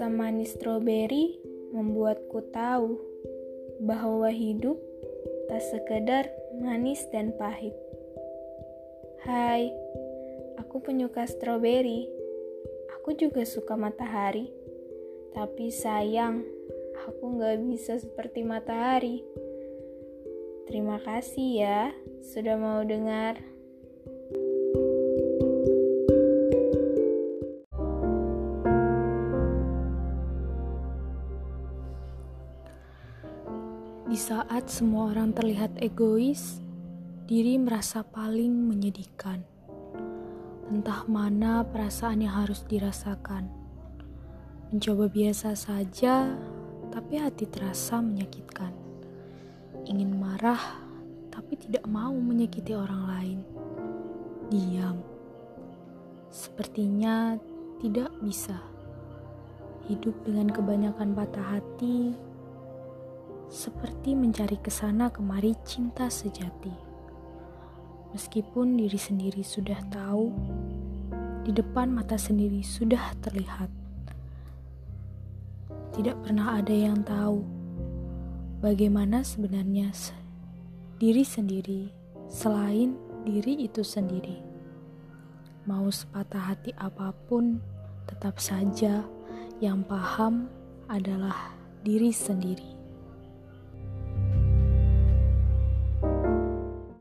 Rasa manis stroberi membuatku tahu bahwa hidup tak sekedar manis dan pahit. Hai, aku penyuka stroberi. Aku juga suka matahari. Tapi sayang, aku gak bisa seperti matahari. Terima kasih ya sudah mau dengar. Di saat semua orang terlihat egois, diri merasa paling menyedihkan. Entah mana perasaan yang harus dirasakan. Mencoba biasa saja, tapi hati terasa menyakitkan. Ingin marah, tapi tidak mau menyakiti orang lain. Diam. Sepertinya tidak bisa. Hidup dengan kebanyakan patah hati, seperti mencari kesana kemari cinta sejati. Meskipun diri sendiri sudah tahu, di depan mata sendiri sudah terlihat. Tidak pernah ada yang tahu bagaimana sebenarnya diri sendiri selain diri itu sendiri. Mau sepatah hati apapun, tetap saja yang paham adalah diri sendiri.